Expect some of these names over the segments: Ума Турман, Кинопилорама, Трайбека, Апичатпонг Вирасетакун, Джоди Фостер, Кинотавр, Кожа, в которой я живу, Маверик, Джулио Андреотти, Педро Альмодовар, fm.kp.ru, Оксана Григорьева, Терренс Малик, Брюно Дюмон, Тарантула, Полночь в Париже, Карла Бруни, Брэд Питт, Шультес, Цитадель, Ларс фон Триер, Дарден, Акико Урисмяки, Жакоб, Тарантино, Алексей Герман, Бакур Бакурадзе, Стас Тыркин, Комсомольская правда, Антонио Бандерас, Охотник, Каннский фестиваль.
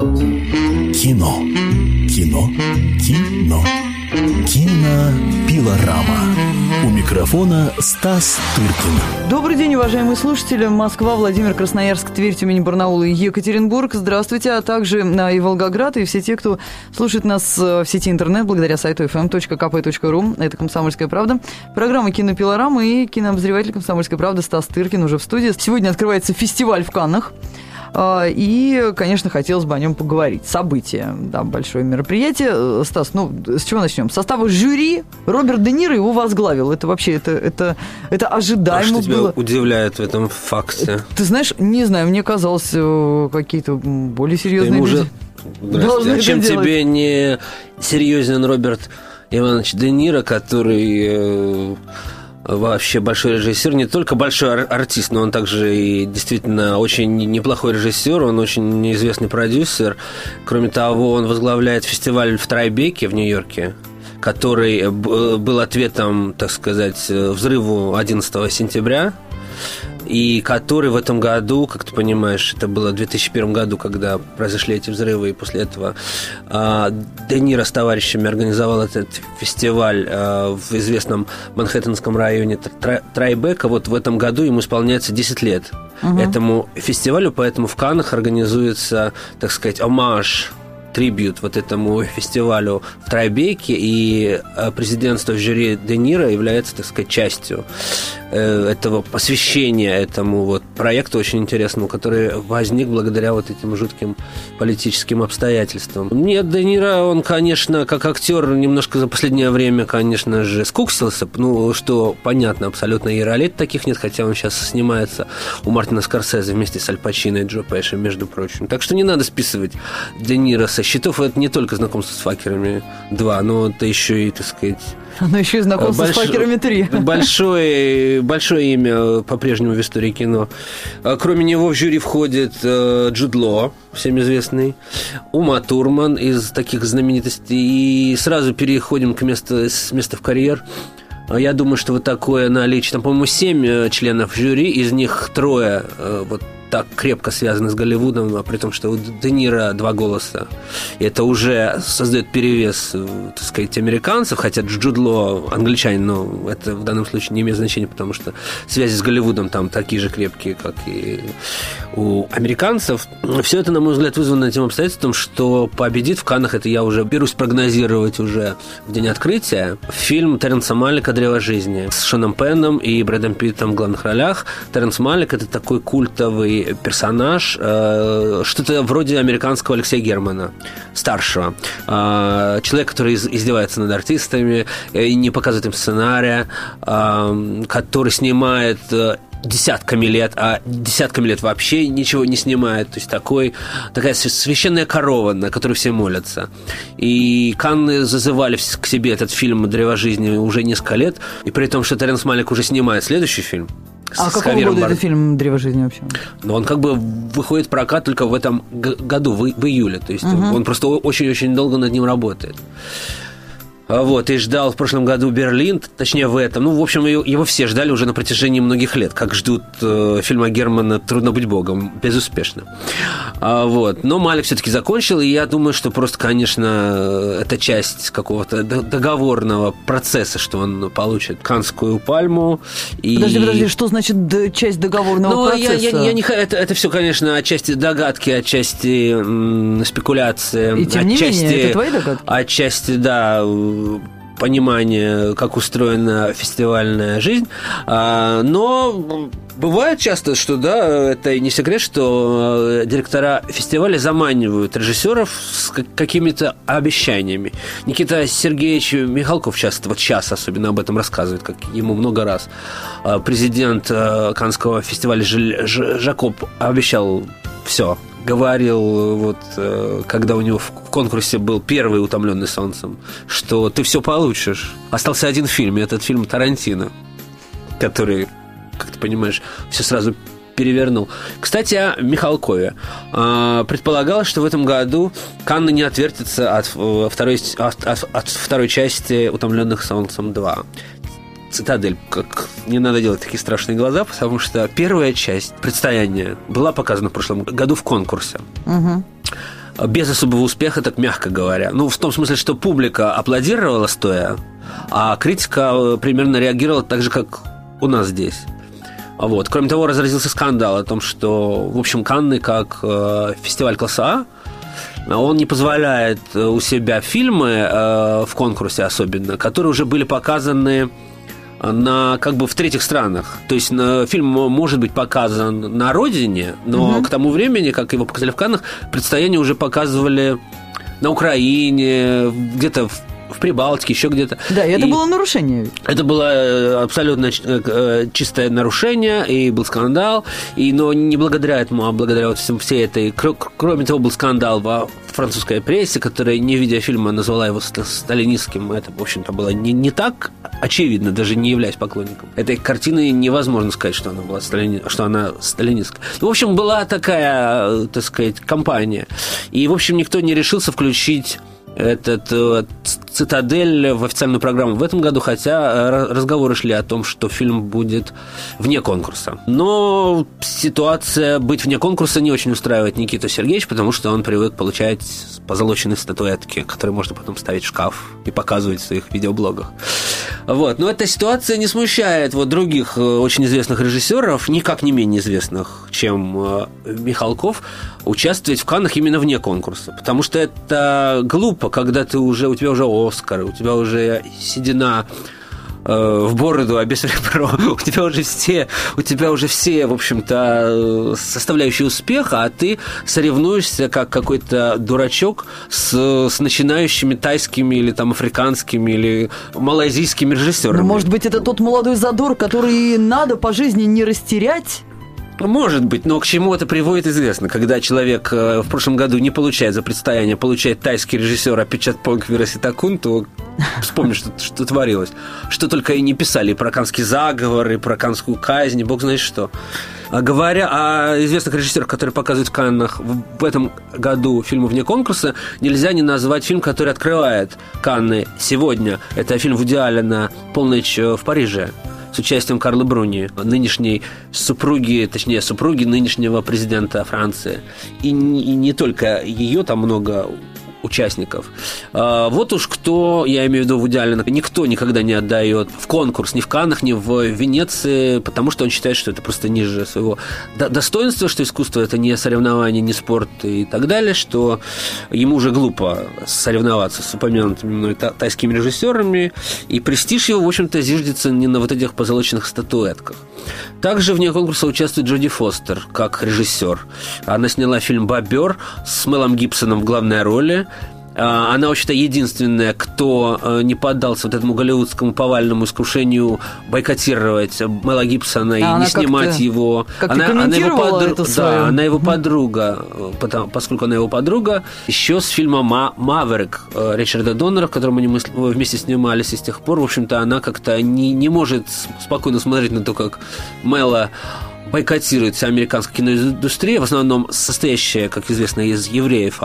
Кино. Кино. Кино. Кинопилорама. У микрофона Стас Тыркин. Добрый день, уважаемые слушатели. Москва, Владимир, Красноярск, Тверь, Тюмень, Барнаул и Екатеринбург. Здравствуйте, а также и Волгоград, и все те, кто слушает нас в сети интернет благодаря сайту fm.kp.ru. Это «Комсомольская правда». Программа «Кинопилорама» и кинообозреватель «Комсомольской правды» Стас Тыркин уже в студии. Сегодня открывается фестиваль в Каннах. И, конечно, хотелось бы о нем поговорить. Событие, да, большое мероприятие. Стас, ну, с чего начнем? Состава жюри Роберт Де Ниро его возглавил. Это вообще, это ожидаемо было. Что тебя удивляет в этом факте? Ты знаешь, не знаю, мне казалось, какие-то более серьезные люди. А чем тебе не серьезен Роберт Иванович Де Ниро, который... Вообще большой режиссер, не только большой артист, но он также и действительно очень неплохой режиссер, он очень известный продюсер. Кроме того, он возглавляет фестиваль в Трайбеке в Нью-Йорке, который был ответом, так сказать, взрыву 11 сентября. И который в этом году, как ты понимаешь, это было в 2001 году, когда произошли эти взрывы, и после этого Де Ниро с товарищами организовал этот фестиваль в известном манхэттенском районе Трайбека. Вот в этом году ему исполняется 10 лет этому фестивалю, поэтому в Каннах организуется, так сказать, омаж, трибьют вот этому фестивалю в Трайбеке, и президентство в жюри Де Ниро является, так сказать, частью этого посвящения этому вот проекту очень интересному, который возник благодаря вот этим жутким политическим обстоятельствам. Нет, Де Ниро, он, конечно, как актер немножко за последнее время, конечно же, скуксился, ну, что понятно, абсолютно и ролей таких нет, хотя он сейчас снимается у Мартина Скорсезе вместе с Аль Пачино и Джо Пешем, между прочим. Так что не надо списывать Де Ниро со счетов. Это не только знакомство с факерами 2, но это еще и, так сказать... Оно еще и знакомство с факерами 3. Большое имя по-прежнему в истории кино. Кроме него в жюри входит Джуд Ло, всем известный, Ума Турман из таких знаменитостей. И сразу переходим к месту, с места в карьер. Я думаю, что вот такое наличие. Там, по-моему, 7 членов жюри, из них 3 вот так крепко связаны с Голливудом, а при том, что у Де Ниро 2 голоса. И это уже создает перевес, так сказать, американцев, хотя Джуд Ло англичанин, но это в данном случае не имеет значения, потому что связи с Голливудом там такие же крепкие, как и у американцев. Все это, на мой взгляд, вызвано тем обстоятельством, что победит в Каннах, это я уже берусь прогнозировать уже в день открытия, фильм Терренса Малика «Древо жизни» с Шоном Пенном и Брэдом Питтом в главных ролях. Терренс Малик – это такой культовый персонаж, что-то вроде американского Алексея Германа, старшего. Человек, который издевается над артистами, не показывает им сценария, который снимает десятками лет, а десятками лет вообще ничего не снимает. То есть такая священная корова, на которую все молятся. И Канны зазывали к себе этот фильм «Древо жизни» уже несколько лет, и при том, что Терренс Малик уже снимает следующий фильм. А какого года этот фильм «Древо жизни» вообще? Ну, он как бы выходит в прокат только в этом году, в июле. То есть он просто очень-очень долго над ним работает. Вот, и ждал в прошлом году Берлин, точнее в этом. Ну, в общем, его все ждали уже на протяжении многих лет, как ждут фильма Германа «Трудно быть богом», безуспешно. Вот. Но Малик все-таки закончил, и я думаю, что просто, конечно, это часть какого-то договорного процесса, что он получит Каннскую пальму. И... Подожди, что значит часть договорного процесса? Я не... это все, конечно, отчасти догадки, отчасти спекуляции. И тем не менее, это твои догадки? Отчасти, да, понимание, как устроена фестивальная жизнь. Но бывает часто, что, да, это не секрет, что директора фестиваля заманивают режиссеров с какими-то обещаниями. Никита Сергеевич Михалков часто, вот сейчас особенно об этом рассказывает, как ему много раз президент Каннского фестиваля Жакоб обещал все. Говорил, вот, когда у него в конкурсе был первый «Утомленный солнцем», что ты все получишь. Остался один фильм, и этот фильм Тарантино, который, как ты понимаешь, все сразу перевернул. Кстати, о Михалкове. Предполагалось, что в этом году Канны не отвертится от второй части «Утомленных солнцем 2». «Цитадель», как не надо делать такие страшные глаза, потому что первая часть «Предстояние» была показана в прошлом году в конкурсе. без особого успеха, так мягко говоря. Ну, в том смысле, что публика аплодировала стоя, а критика примерно реагировала так же, как у нас здесь. Вот. Кроме того, разразился скандал о том, что, в общем, Канны, как фестиваль класса А, он не позволяет у себя фильмы, в конкурсе особенно, которые уже были показаны на, как бы, в третьих странах. То есть фильм может быть показан на родине, но к тому времени, как его показали в Каннах, предстояние уже показывали на Украине, где-то в Прибалтике, еще где-то. Да, и это было нарушение. Это было абсолютно чистое нарушение, и был скандал, но не благодаря этому, а благодаря вот всей этой... Кроме того, был скандал во французской прессе, которая, не видя фильма, назвала его сталинистским. Это, в общем-то, было не так очевидно, даже не являясь поклонником этой картины, невозможно сказать, что она была сталинистская. В общем, была такая, так сказать, кампания. И, в общем, никто не решился включить этот «Цитадель» в официальную программу в этом году, хотя разговоры шли о том, что фильм будет вне конкурса. Но ситуация быть вне конкурса не очень устраивает Никиту Сергеевича, потому что он привык получать позолоченные статуэтки, которые можно потом ставить в шкаф и показывать в своих видеоблогах. Вот. Но эта ситуация не смущает вот других очень известных режиссеров, никак не менее известных, чем Михалков, участвовать в Каннах именно вне конкурса, потому что это глупо, когда у тебя уже Оскар, у тебя уже седина в бороду, а без ребро, у тебя уже все, в общем-то, составляющие успеха, а ты соревнуешься как какой-то дурачок с начинающими тайскими или там африканскими или малайзийскими режиссерами. Но, может быть, это тот молодой задор, который надо по жизни не растерять? Может быть, но к чему это приводит, известно. Когда человек в прошлом году не получает за предстояние, получает тайский режиссер Апичатпонг Вирасетакун, то вспомни, что творилось. Что только и не писали, и про каннский заговор, и про каннскую казнь, и бог знает что. Говоря о известных режиссерах, которые показывают в Каннах в этом году фильмы вне конкурса, нельзя не назвать фильм, который открывает Канны сегодня. Это фильм Вуди Аллена «Полночь в Париже» с участием Карлы Бруни, нынешней супруги нынешнего президента Франции. И не только ее, там много участников. Вот уж кто, я имею в виду Вуди Аллена, никто никогда не отдает в конкурс, ни в Каннах, ни в Венеции, потому что он считает, что это просто ниже своего достоинства, что искусство – это не соревнование, не спорт и так далее, что ему уже глупо соревноваться с упомянутыми мной тайскими режиссерами, и престиж его, в общем-то, зиждется не на вот этих позолоченных статуэтках. Также вне конкурса участвует Джоди Фостер как режиссер. Она сняла фильм «Бобер» с Мэлом Гибсоном в главной роли. Она, вообще-то, единственная, кто не поддался вот этому голливудскому повальному искушению бойкотировать Мэла Гибсона и не снимать его. Она его подруга, поскольку она его подруга, еще с фильма «Маверик» Ричарда Доннера, в котором они вместе снимались, и с тех пор, в общем-то, она как-то не может спокойно смотреть на то, как Мэла бойкотируется американская киноиндустрия, в основном состоящая, как известно, из евреев.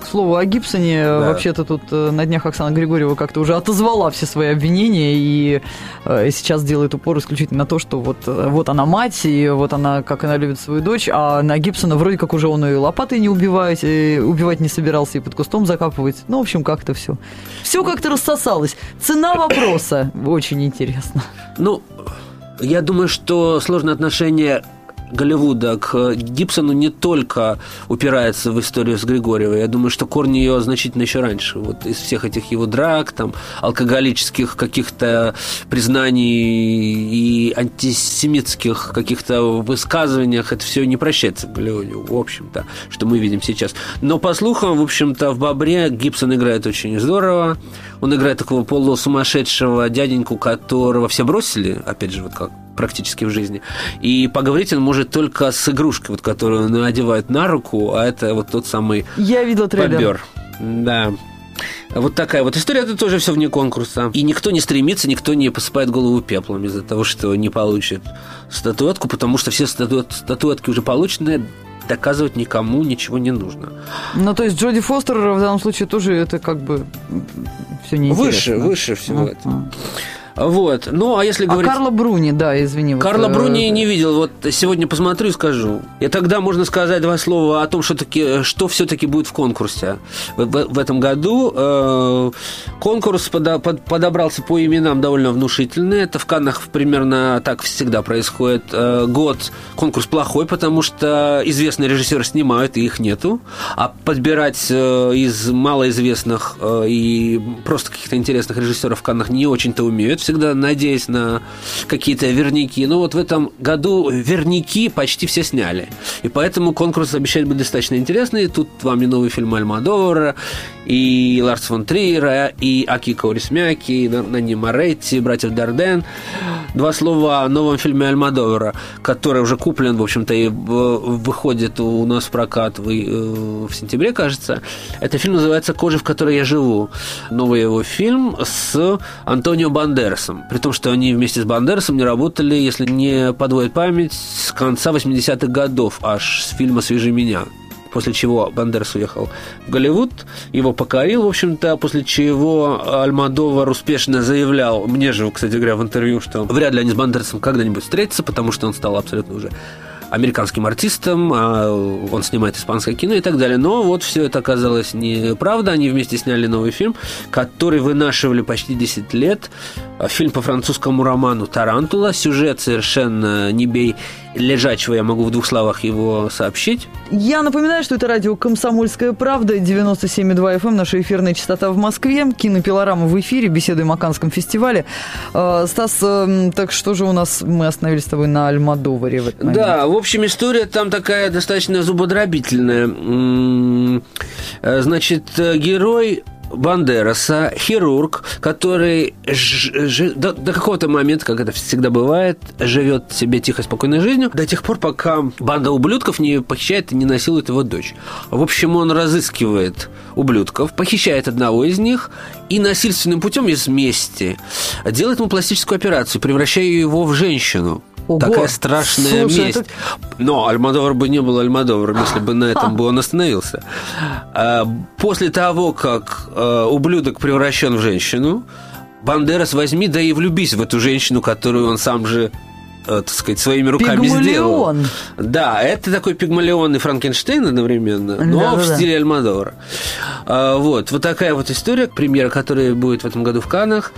К слову о Гибсоне, да. Вообще-то тут на днях Оксана Григорьева как-то уже отозвала все свои обвинения и сейчас делает упор исключительно на то, что вот она мать, и вот она, как она любит свою дочь, а на Гибсона вроде как уже он и лопатой не убивает, и убивать не собирался, и под кустом закапывать. Ну, в общем, как-то все. Все как-то рассосалось. Цена вопроса очень интересна. Ну, я думаю, что сложное отношение Голливуда к Гибсону не только упирается в историю с Григорьевой. Я думаю, что корни ее значительно еще раньше. Вот из всех этих его драк, там, алкоголических каких-то признаний и антисемитских каких-то высказываниях, это все не прощается в Голливуде, в общем-то, что мы видим сейчас. Но, по слухам, в общем-то, в «Бобре» Гибсон играет очень здорово. Он играет такого полусумасшедшего дяденьку, которого все бросили, опять же, вот как практически в жизни. И поговорить он может только с игрушкой, вот, которую он надевает на руку, а это вот тот самый «Я видела трейлер». «Бобер». Да. Вот такая вот история, это тоже все вне конкурса. И никто не стремится, никто не посыпает голову пеплом из-за того, что не получит статуэтку, потому что все статуэтки уже получены, доказывать никому ничего не нужно. Ну, то есть Джоди Фостер в данном случае тоже это как бы все неинтересно. Выше всего этого. Вот. Ну, а если говорить... А Карла Бруни, да, извини. Карла Бруни не видел. Вот сегодня посмотрю и скажу. И тогда можно сказать два слова о том, что все-таки будет в конкурсе в этом году. Конкурс подобрался по именам довольно внушительный. Это в Каннах примерно так всегда происходит. Год конкурс плохой, потому что известные режиссеры снимают, и их нету. А подбирать из малоизвестных и просто каких-то интересных режиссеров в Каннах не очень-то умеют, всегда надеясь на какие-то верняки. Но вот в этом году верняки почти все сняли. И поэтому конкурс обещает быть достаточно интересный. Тут вам и новые фильмы Альмодовара, и Ларса фон Триера, и Акико Урисмяки, и Нанни Моретти, братьев Дарден. Два слова о новом фильме Альмодовара, который уже куплен, в общем-то, и выходит у нас в прокат в сентябре, кажется. Этот фильм называется «Кожа, в которой я живу». Новый его фильм с Антонио Бандерасом. При том, что они вместе с Бандерасом не работали, если не подводит память, с конца 80-х годов, аж с фильма «Свежи меня». После чего Бандерас уехал в Голливуд, его покорил, в общем-то, после чего Альмодовар успешно заявлял, мне же, кстати говоря, в интервью, что вряд ли они с Бандерасом когда-нибудь встретятся, потому что он стал абсолютно уже американским артистом, он снимает испанское кино и так далее. Но вот все это оказалось неправда. Они вместе сняли новый фильм, который вынашивали почти 10 лет. Фильм по французскому роману «Тарантула». Сюжет совершенно не бей лежачего, я могу в двух словах его сообщить. Я напоминаю, что это радио «Комсомольская правда», 97,2 FM, наша эфирная частота в Москве, кинопилорама в эфире, беседуем о Каннском фестивале. Стас, так что же у нас, мы остановились с тобой на Альмодоваре в этот момент. Да, в общем, история там такая достаточно зубодробительная. Значит, герой Бандераса, хирург, который до какого-то момента, как это всегда бывает, живет себе тихой, спокойной жизнью, до тех пор, пока банда ублюдков не похищает и не насилует его дочь. В общем, он разыскивает ублюдков, похищает одного из них и насильственным путем из мести делает ему пластическую операцию, превращая его в женщину. Ого. Такая страшная месть. Это... Но Альмодовар бы не был Альмодоваром, если бы на этом бы он остановился. После того, как ублюдок превращен в женщину, Бандерас возьми, да и влюбись в эту женщину, которую он сам же, так сказать, своими руками сделал. Да, это такой пигмалион и Франкенштейн одновременно, но в стиле Альмодовара. Вот такая вот история, премьера, которая будет в этом году в Каннах.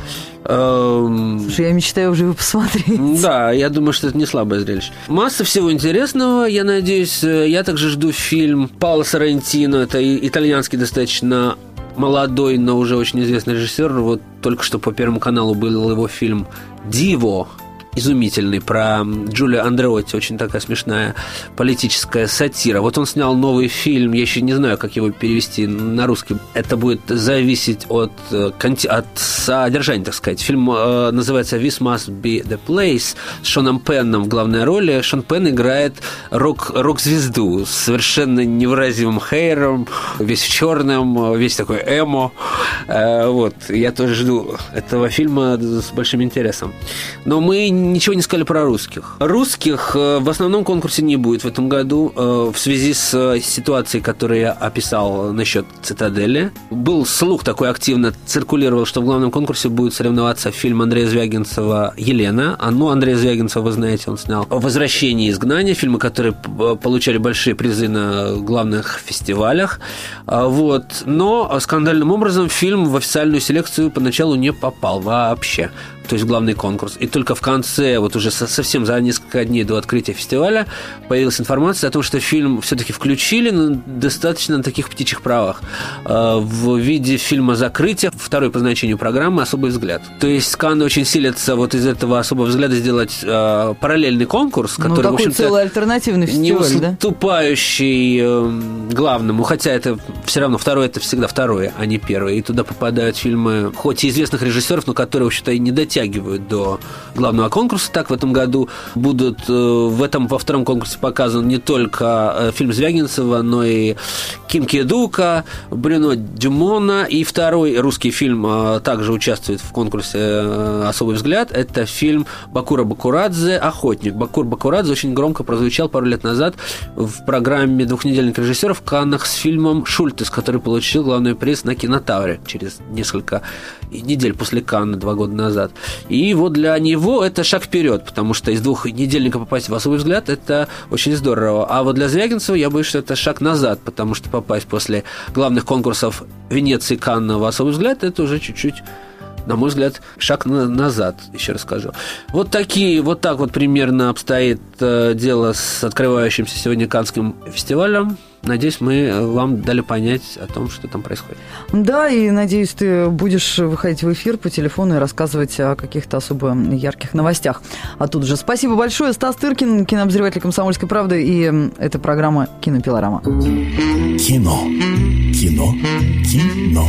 Слушай, я мечтаю уже его посмотреть. Да, я думаю, что это не слабое зрелище. Масса всего интересного, я надеюсь. Я также жду фильм Паоло Соррентино. Это итальянский достаточно молодой, но уже очень известный режиссер. Вот только что по Первому каналу был его фильм «Диво», изумительный, про Джулио Андреотти, очень такая смешная политическая сатира. Вот он снял новый фильм, я еще не знаю, как его перевести на русский. Это будет зависеть от содержания, так сказать. Фильм называется «This must be the place» с Шоном Пенном в главной роли. Шон Пенн играет рок-звезду с совершенно невыразимым хейром, весь в черном, весь такой эмо. Вот. Я тоже жду этого фильма с большим интересом. Но мы ничего не сказали про русских. Русских в основном конкурсе не будет в этом году в связи с ситуацией, которую я описал насчет «Цитадели». Был слух такой, активно циркулировал, что в главном конкурсе будет соревноваться фильм Андрея Звягинцева «Елена». Андрея Звягинцева, вы знаете, он снял «Возвращение и изгнание», фильмы, которые получали большие призы на главных фестивалях. Вот. Но скандальным образом фильм в официальную селекцию поначалу не попал вообще. То есть главный конкурс. И только в конце, вот уже совсем за несколько дней до открытия фестиваля, появилась информация о том, что фильм все-таки включили, но достаточно на таких птичьих правах. В виде фильма «Закрытие», второй по значению программы «Особый взгляд». То есть Канны очень силятся вот из этого «Особого взгляда» сделать параллельный конкурс, который, в общем-то, целый альтернативный фестиваль, не уступающий главному, хотя это все равно второе, это всегда второе, а не первое. И туда попадают фильмы, хоть и известных режиссеров, но которые, в общем-то, и не дотягивают до главного конкурса. Так, в этом году будут во втором конкурсе показан не только фильм Звягинцева, но и Ким Кедука, Брюно Дюмона. И второй русский фильм также участвует в конкурсе «Особый взгляд». Это фильм Бакура Бакурадзе «Охотник». Бакур Бакурадзе очень громко прозвучал пару лет назад в программе двухнедельных режиссеров в Каннах с фильмом «Шультес», который получил главный приз на Кинотавре через несколько недель после Канна 2 года назад. И вот для него это шаг вперед, потому что из двухнедельника попасть в «Особый взгляд» — это очень здорово. А вот для Звягинцева я боюсь, что это шаг назад, потому что попасть после главных конкурсов Венеции, Канна в «Особый взгляд» — это уже чуть-чуть, на мой взгляд, шаг назад, еще расскажу. Вот так примерно обстоит дело с открывающимся сегодня Каннским фестивалем. Надеюсь, мы вам дали понять о том, что там происходит. Да, и надеюсь, ты будешь выходить в эфир по телефону и рассказывать о каких-то особо ярких новостях. А тут же спасибо большое. Стас Тыркин, кинообозреватель «Комсомольской правды», и это программа «Кинопилорама». Кино. Кино. Кино.